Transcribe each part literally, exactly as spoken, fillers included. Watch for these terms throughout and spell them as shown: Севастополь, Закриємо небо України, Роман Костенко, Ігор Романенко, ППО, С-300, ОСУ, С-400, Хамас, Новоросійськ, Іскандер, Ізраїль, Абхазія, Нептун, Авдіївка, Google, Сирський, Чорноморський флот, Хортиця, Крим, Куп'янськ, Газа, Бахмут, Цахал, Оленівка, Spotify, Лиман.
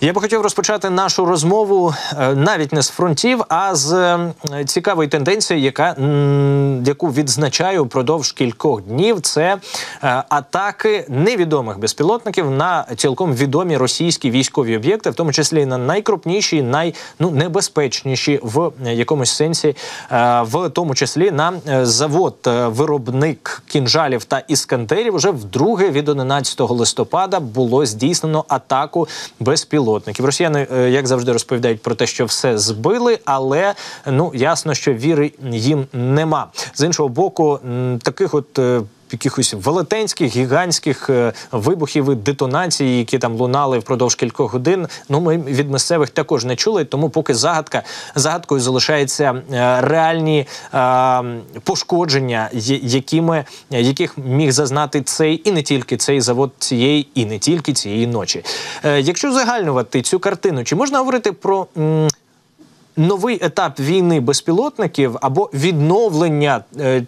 Я би хотів розпочати нашу розмову навіть не з фронтів, а з цікавої тенденції, яка, яку відзначаю впродовж кількох днів. Це атаки невідомих безпілотників на цілком відомі російські військові об'єкти, в тому числі на найкрупніші, най, ну, небезпечніші в якомусь сенсі, в тому числі на завод-виробник кінжалів та іскандерів. Уже вдруге від одинадцятого листопада було здійснено атаку безпілотників. Росіяни, як завжди, розповідають про те, що все збили, але, ну, ясно, що віри їм нема. З іншого боку, таких от якихось велетенських, гігантських вибухів і детонацій, які там лунали впродовж кількох годин, ну, ми від місцевих також не чули, тому поки загадка, загадкою залишаються реальні е, пошкодження, якими, яких міг зазнати цей, і не тільки цей завод цієї, і не тільки цієї ночі. Е, якщо загальнувати цю картину, чи можна говорити про... М- Новий етап війни безпілотників або відновлення е,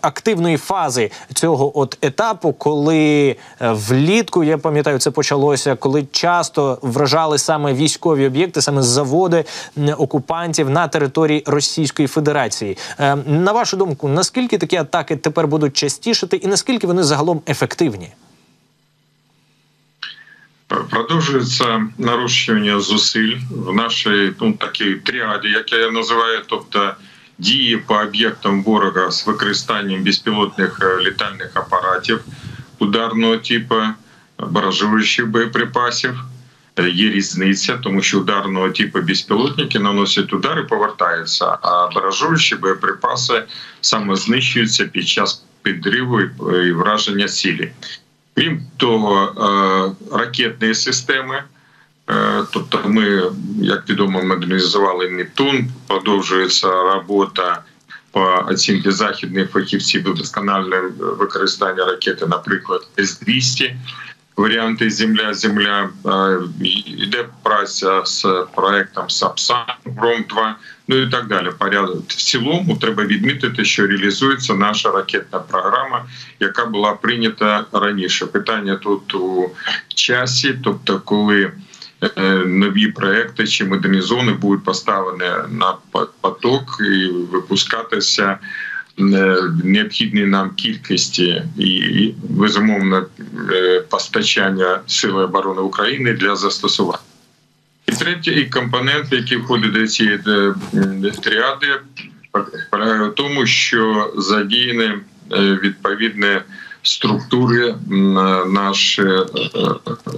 активної фази цього от етапу, коли влітку, я пам'ятаю, це почалося, коли часто вражали саме військові об'єкти, саме заводи окупантів на території Російської Федерації. Е, на вашу думку, наскільки такі атаки тепер будуть частішати і наскільки вони загалом ефективні? Продовжується нарощування зусиль в нашій, ну, такій тріаді, як я називаю, тобто дії по об'єктам ворога з використанням безпілотних літальних апаратів ударного типу, баражуючих боєприпасів. Є різниця, тому що ударного типу безпілотники наносять удари, повертаються, а баражуючі боєприпаси саме знищуються під час підриву і враження цілі. Крім того, ракетні системи, тобто ми, як відомо, модернізували Нептун, продовжується робота по оцінці західних фахівців вдосконалення використання ракети, наприклад, С двісті, варіанти «Земля-Земля», йде праця з проектом Сапсан-Гром два, ну і так далі. В цілому треба відмітити, що реалізується наша ракетна програма, яка була прийнята раніше. Питання тут у часі, тобто коли нові проекти чи модернізовані будуть поставлені на поток і випускатися необхідні нам кількості і, безумовно, постачання Сили оборони України для застосування. І третій компонент, який входить до цієї тріади, полягає в тому, що задіяні відповідні структури, наші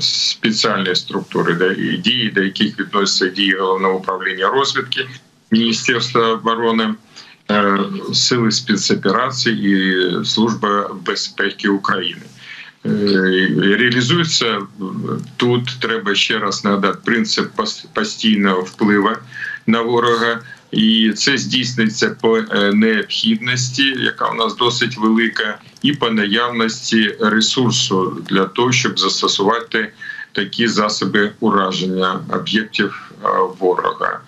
спеціальні структури, дії, до яких відносяться дії Головного управління розвідки Міністерства оборони, Сили спецоперацій і Служба безпеки України. Реалізується тут, треба ще раз нагадати, принцип постійного впливу на ворога. І це здійснюється по необхідності, яка у нас досить велика, і по наявності ресурсу для того, щоб застосувати такі засоби ураження об'єктів ворога.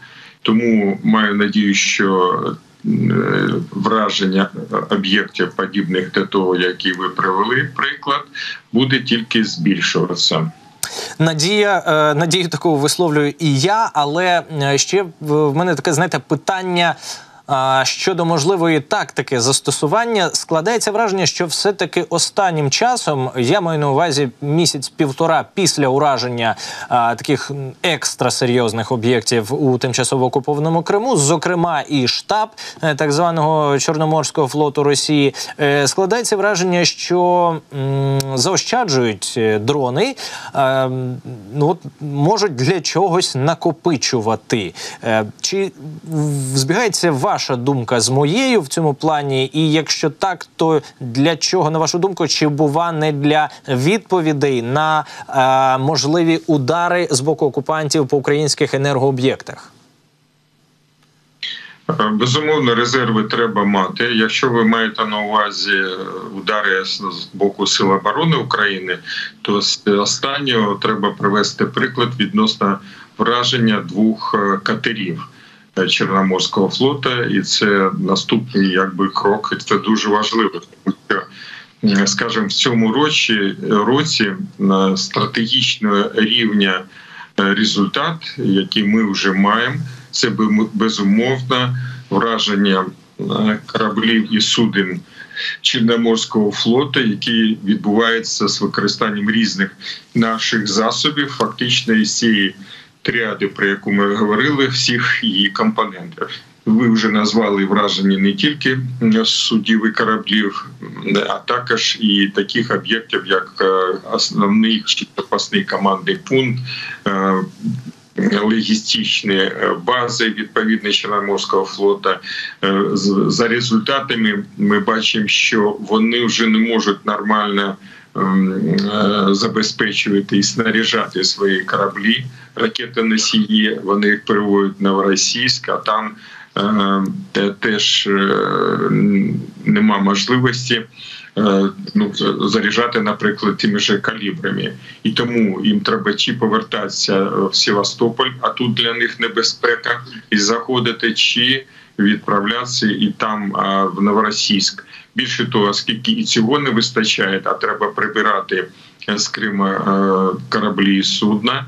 Тому маю надію, що враження об'єктів, подібних до того, які ви привели, приклад, буде тільки збільшуватися. Надія, надію таку висловлюю і я, але ще в мене таке, знаєте, питання щодо можливої тактики застосування. Складається враження, що все-таки останнім часом, я маю на увазі місяць-півтора після ураження а, таких екстрасерйозних об'єктів у тимчасово окупованому Криму, зокрема і штаб так званого Чорноморського флоту Росії, складається враження, що м, заощаджують дрони, а, ну, от, можуть для чогось накопичувати. Чи збігається ваш Ваша думка з моєю в цьому плані, і якщо так, то для чого, на вашу думку, чи бува не для відповідей на е, можливі удари з боку окупантів по українських енергооб'єктах? Безумовно, резерви треба мати. Якщо ви маєте на увазі удари з боку Сил оборони України, то з останнього треба привести приклад відносно враження двох катерів Чорноморського флоту, і це наступний, якби, крок, і це дуже важливо, тому що скажімо, в цьому році, році стратегічного рівня результат, який ми вже маємо, це безумовно враження кораблів і суден Чорноморського флоту, які відбуваються з використанням різних наших засобів, фактично із цієї тріади, про яку ми говорили, всіх її компонентів. Ви вже назвали враження не тільки судів і кораблів, а також і таких об'єктів, як основний чи запасний командний пункт, логістичні бази відповідно Чорноморського флоту. За результатами ми бачимо, що вони вже не можуть нормально забезпечувати і снаряжати свої кораблі, ракетоносії, вони їх переводять в Новоросійськ, а там е, теж е, нема можливості е, ну, заряджати, наприклад, тими ж калібрами. І тому їм треба чи повертатися в Севастополь, а тут для них небезпека, і заходити, чи відправлятися і там а, в Новоросійськ. Більше того, оскільки і цього не вистачає, а треба прибирати з Крима кораблі і судна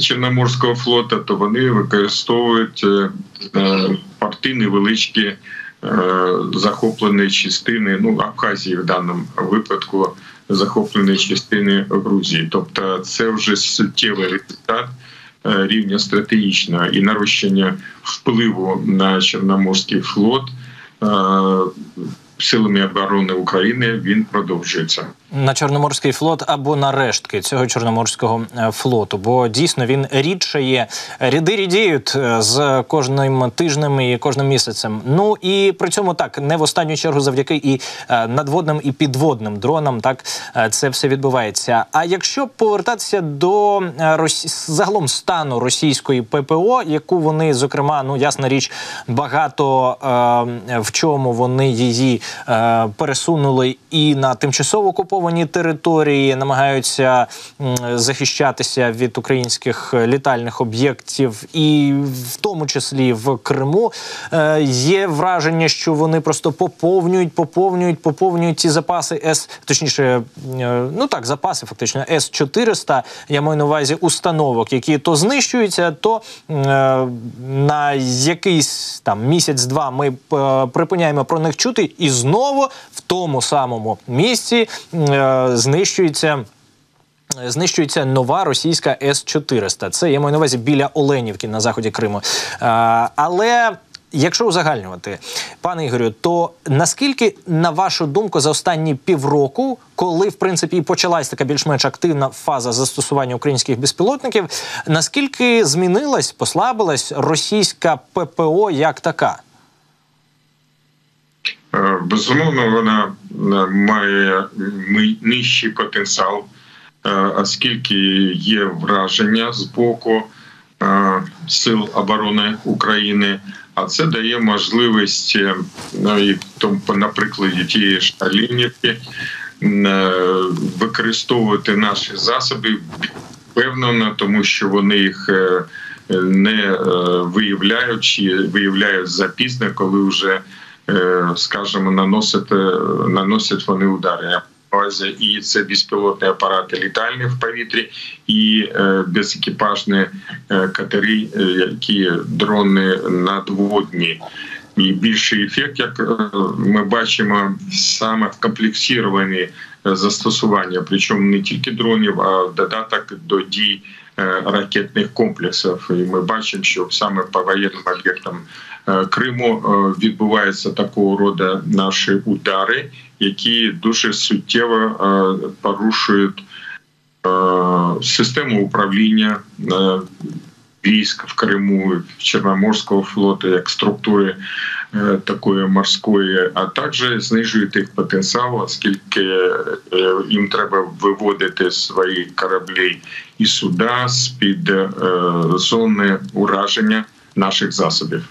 Чорноморського флоту, то вони використовують порти невеличкі захоплені частини, ну, Абхазії в даному випадку, захоплені частини Грузії. Тобто це вже суттєвий результат рівня стратегічного і нарощення впливу на Чорноморський флот силами оборони України, він продовжується. На Чорноморський флот або на рештки цього Чорноморського флоту, бо дійсно він рідше є. Ряди рідіють з кожним тижнем і кожним місяцем. Ну і при цьому так, не в останню чергу завдяки і надводним, і підводним дронам, так, це все відбувається. А якщо повертатися до рос... загалом стану російської ППО, яку вони, зокрема, ну ясна річ, багато е, в чому вони її е, пересунули і на тимчасово окуповані території, намагаються захищатися від українських літальних об'єктів, і в тому числі в Криму є враження, що вони просто поповнюють, поповнюють, поповнюють ці запаси С, точніше, ну так, запаси фактично С чотириста, я маю на увазі установок, які то знищуються, то на якийсь там місяць-два ми припиняємо про них чути, і знову в тому самому місці знищується, знищується нова російська С чотириста. Це, я маю на увазі, біля Оленівки на заході Криму. А, але якщо узагальнювати, пане Ігорю, то наскільки, на вашу думку, за останні півроку, коли, в принципі, і почалась така більш-менш активна фаза застосування українських безпілотників, наскільки змінилась, послабилась російська ППО як така? Безумовно, вона має нижчий потенціал, оскільки є враження з боку сил оборони України, а це дає можливість, на прикладі тієї ж Оленівки, використовувати наші засоби впевнено, тому що вони їх не виявляють, чи виявляють запізно, коли вже, скажімо, наносять, наносять вони удари. І це безпілотні апарати літальні в повітрі, і безекіпажні катери, які дрони надводні. І більший ефект, як ми бачимо, саме в комплексовані застосування, причому не тільки дронів, а додаток до дій ракетних комплексів. І ми бачимо, що саме по воєнним об'єктам Криму відбуваються такого роду наші удари, які дуже суттєво порушують систему управління військ в Криму, Чорноморського флоту, як структури такої морської, а також знижують їх потенціал, оскільки їм треба виводити свої кораблі і суда з-під зони ураження наших засобів.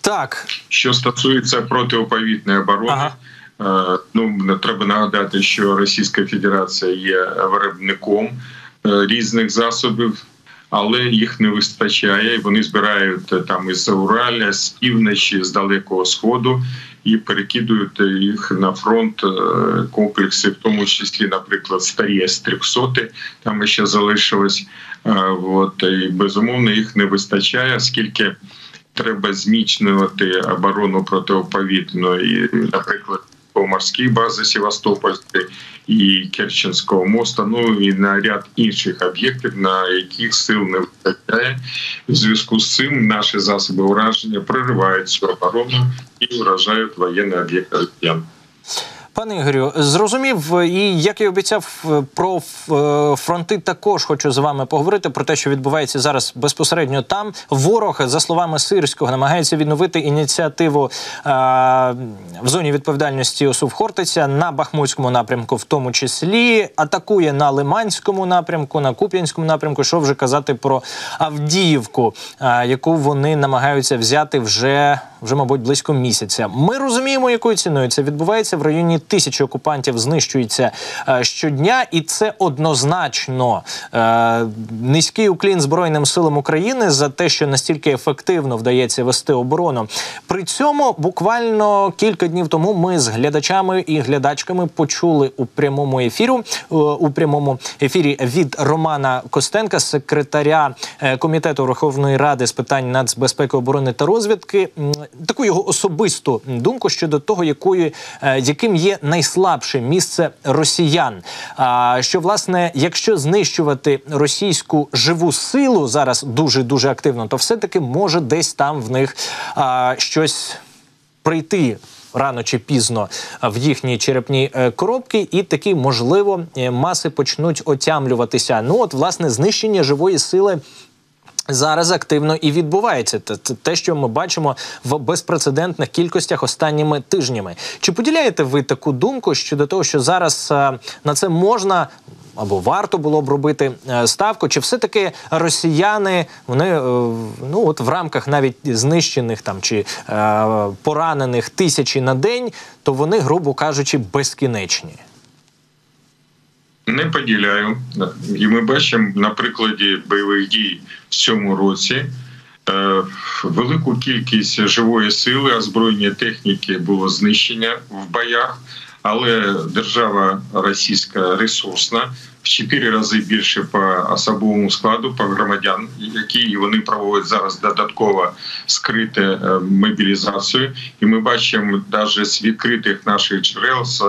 Так. Що стосується протиповітряної оборони, ага. ну, треба нагадати, що Російська Федерація є виробником різних засобів, але їх не вистачає. Вони збирають там із Ураля, з півночі, з Далекого Сходу і перекидують їх на фронт комплекси, в тому числі, наприклад, старі С триста, там ще залишилось. От, і, безумовно, їх не вистачає, оскільки треба зміцнювати оборону протиповітряну, і, наприклад, по морській базі Севастопольської і Керченського мосту, ну і на ряд інших об'єктів, на яких сил не вистачає. В зв'язку з цим наші засоби ураження проривають цю оборону і вражають воєнні об'єкти росіян. Пане Ігорю, зрозумів, і, як і обіцяв, про фронти також хочу з вами поговорити, про те, що відбувається зараз безпосередньо там. Ворог, за словами Сирського, намагається відновити ініціативу е в зоні відповідальності ОСУ в Хортиця, на Бахмутському напрямку в тому числі, атакує на Лиманському напрямку, на Куп'янському напрямку, що вже казати про Авдіївку, е яку вони намагаються взяти вже, вже, мабуть, близько місяця. Ми розуміємо, якою ціною це відбувається. В районі тисячі окупантів знищується е, щодня, і це однозначно е, низький уклін Збройним силам України за те, що настільки ефективно вдається вести оборону. При цьому буквально кілька днів тому ми з глядачами і глядачками почули у прямому ефірі, е, у прямому ефірі від Романа Костенка, секретаря е, Комітету Верховної Ради з питань нацбезпеки, оборони та розвідки, м, таку його особисту думку щодо того, якою, е, яким є найслабше місце росіян. А, що, власне, якщо знищувати російську живу силу зараз дуже-дуже активно, то все-таки може десь там в них а, щось прийти рано чи пізно в їхні черепні коробки, і такі, можливо, маси почнуть отямлюватися. Ну от, власне, знищення живої сили зараз активно і відбувається. Це те, що ми бачимо в безпрецедентних кількостях останніми тижнями. Чи поділяєте ви таку думку щодо того, що зараз на це можна або варто було б робити ставку? Чи все-таки росіяни, вони, ну, от в рамках навіть знищених там, чи е, поранених тисячі на день, то вони, грубо кажучи, безкінечні? Не поділяю. І ми бачимо на прикладі бойових дій в цьому році. Велику кількість живої сили, озброєння, техніки було знищення в боях, але держава російська ресурсна, в чотири рази більше по особовому складу, по громадян, які вони проводять зараз додатково скрите мобілізацію. І ми бачимо навіть з відкритих наших джерел, з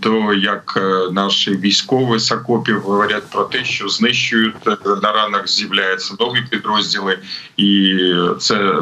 то, як наші військові з окопів говорять про те, що знищують, на ранах з'являються нові підрозділи, і це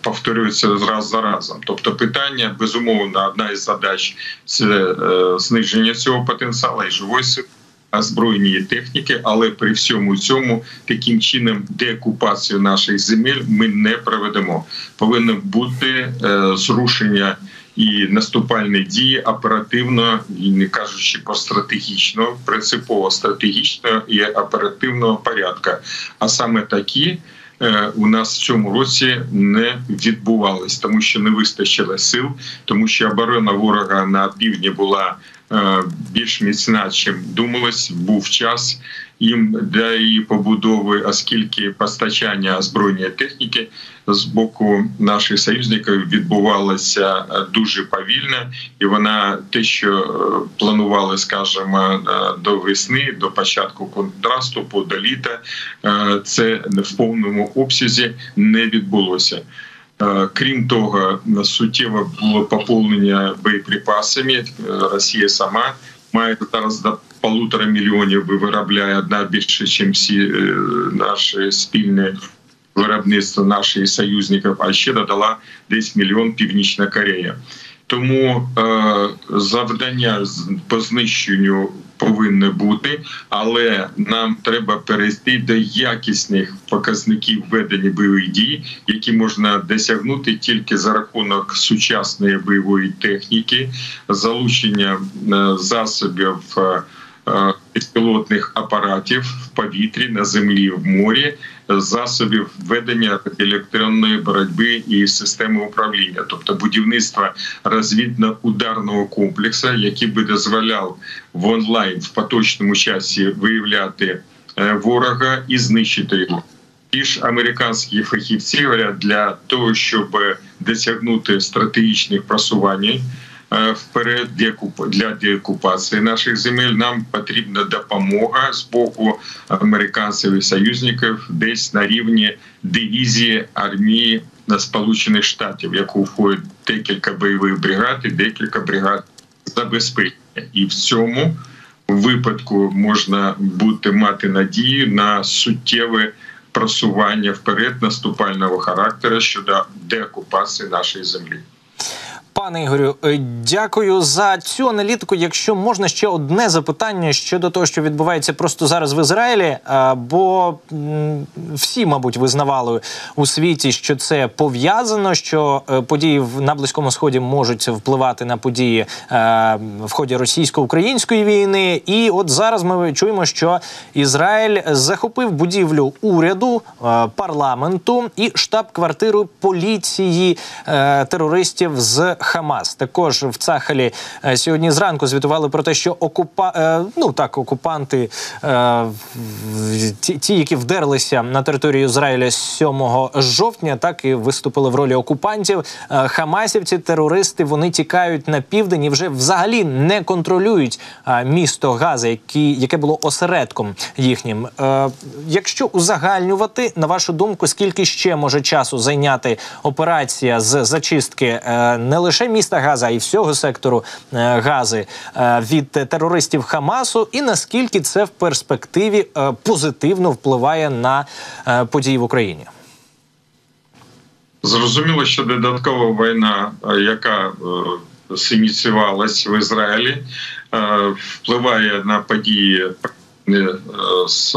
повторюється раз за разом. Тобто питання, безумовно, одна із задач – це зниження цього потенціалу і живої сили, озброєння техніки, але при всьому цьому таким чином деокупацію наших земель ми не проведемо. Повинно бути зрушення і наступальні дії оперативно, і не кажучи про стратегічно, принципово стратегічно і оперативного порядка. А саме такі е, у нас в цьому році не відбувались, тому що не вистачило сил, тому що оборона ворога на півдні була е, більш міцна, чим думалось, був час їм для її побудови, оскільки постачання озброєння техніки з боку наших союзників відбувалося дуже повільно, і вона те, що планували, скажімо, до весни, до початку контрнаступу, до літа, це в повному обсязі не відбулося. Крім того, суттєво було поповнення боєприпасами. Росія сама має зараз до полутора мільйонів виробляє, одна більше, ніж всі наші спільні виробництво наших союзників, а ще додала десь мільйон Північна Корея. Тому е, завдання по знищенню повинно бути, але нам треба перейти до якісних показників ведення бойових дій, які можна досягнути тільки за рахунок сучасної бойової техніки, залучення е, засобів е, безпілотних апаратів в повітрі, на землі, в морі, засобів ведення електронної боротьби і системи управління, тобто будівництва розвідно-ударного комплексу, який би дозволяв в онлайн, в поточному часі виявляти ворога і знищити його. Ті ж американські фахівці говорять, для того, щоб досягнути стратегічних просувань вперед для деокупації наших земель, нам потрібна допомога з боку американців і союзників десь на рівні дивізії армії Сполучених Штатів, в яку входить декілька бойових бригад і декілька бригад забезпечення. І в цьому випадку можна буде мати надію на суттєве просування вперед наступального характеру щодо деокупації нашої землі. Пане Ігорю, дякую за цю аналітику. Якщо можна, ще одне запитання щодо того, що відбувається просто зараз в Ізраїлі, бо всі, мабуть, визнавали у світі, що це пов'язано, що події на Близькому Сході можуть впливати на події в ході російсько-української війни. І от зараз ми чуємо, що Ізраїль захопив будівлю уряду, парламенту і штаб-квартиру поліції терористів з Хамас. Також в Цахалі сьогодні зранку звітували про те, що окупа... ну, так, окупанти, ті, які вдерлися на територію Ізраїля сьомого жовтня, так і виступили в ролі окупантів. Хамасівці, терористи, вони тікають на південь і вже взагалі не контролюють місто Газа, які, яке було осередком їхнім. Якщо узагальнювати, на вашу думку, скільки ще може часу зайняти операція з зачистки не лише міста Газа, а й всього сектору е, Гази е, від терористів Хамасу, і наскільки це в перспективі е, позитивно впливає на е, події в Україні? Зрозуміло, що додаткова війна, яка е, синіціювалась в Ізраїлі, е, впливає на події е, з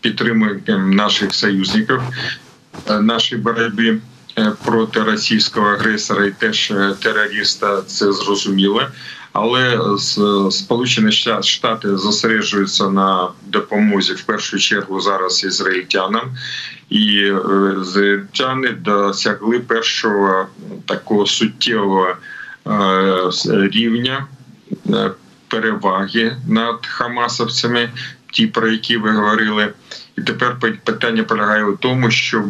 підтримкою наших союзників, е, нашій боротьбі проти російського агресора і теж терориста, це зрозуміло. Але Сполучені Штати зосереджуються на допомозі, в першу чергу, зараз ізраїльтянам. І ізраїльтяни досягли першого такого суттєвого рівня переваги над хамасовцями, ті, про які ви говорили. І тепер питання полягає у тому, щоб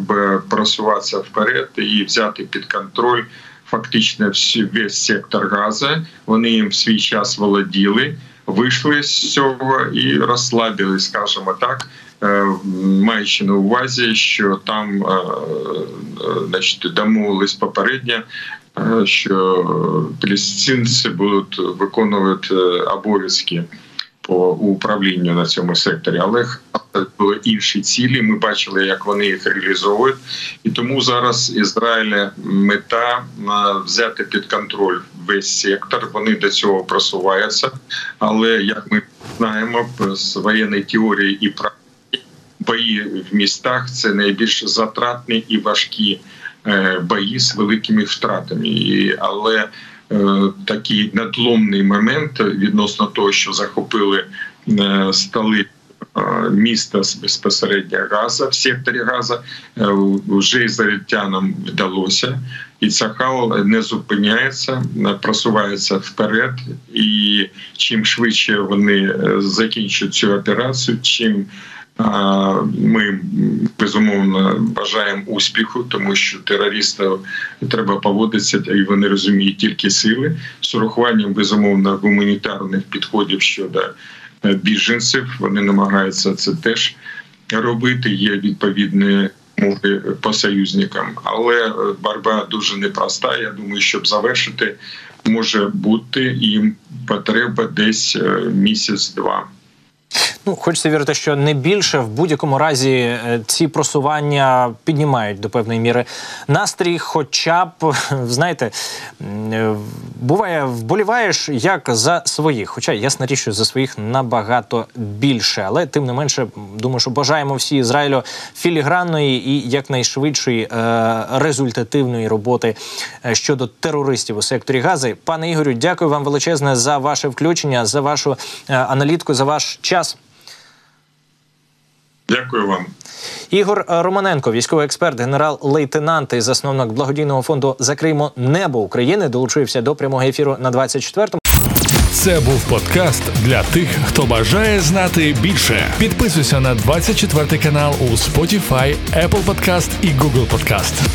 просуватися вперед і взяти під контроль фактично весь сектор Гази. Вони їм в свій час володіли, вийшли з цього і розслабили, скажімо так, маючи на увазі, що там, значить, домовились попередньо, що палестинці будуть виконувати обов'язки по управлінню на цьому секторі. Але були інші цілі, ми бачили, як вони їх реалізовують. І тому зараз Ізраїля мета взяти під контроль весь сектор. Вони до цього просуваються. Але, як ми знаємо, з воєнної теорії і практики, бої в містах – це найбільш затратні і важкі бої з великими втратами. Але такий надломний момент відносно того, що захопили столицю міста безпосередньо Газа, в секторі Газа, вже ізраїльтянам вдалося. І Цахал не зупиняється, просувається вперед. І чим швидше вони закінчать цю операцію, чим ми, безумовно, бажаємо успіху, тому що терористам треба поводитися, і вони розуміють тільки сили. З урахуванням, безумовно, гуманітарних підходів щодо біженців, вони намагаються це теж робити, є відповідні умови по союзникам. Але боротьба дуже непроста, я думаю, щоб завершити, може бути їм потреба десь місяць-два. Ну, хочеться вірити, що не більше. В будь-якому разі ці просування піднімають до певної міри настрій, хоча б, знаєте, буває, вболіваєш як за своїх, хоча, ясна річ, що за своїх набагато більше, але тим не менше, думаю, що бажаємо всі Ізраїлю філігранної і якнайшвидшої е результативної роботи щодо терористів у секторі Гази. Пане Ігорю, дякую вам величезне за ваше включення, за вашу е аналітику, за ваш час. Дякую вам. Ігор Романенко, військовий експерт, генерал-лейтенант і засновник благодійного фонду «Закриємо небо України», долучився до прямого ефіру на двадцять четвертому. Це був подкаст для тих, хто бажає знати більше. Підписуйся на двадцять четвертий канал у Spotify, Apple Podcast і Google Podcast.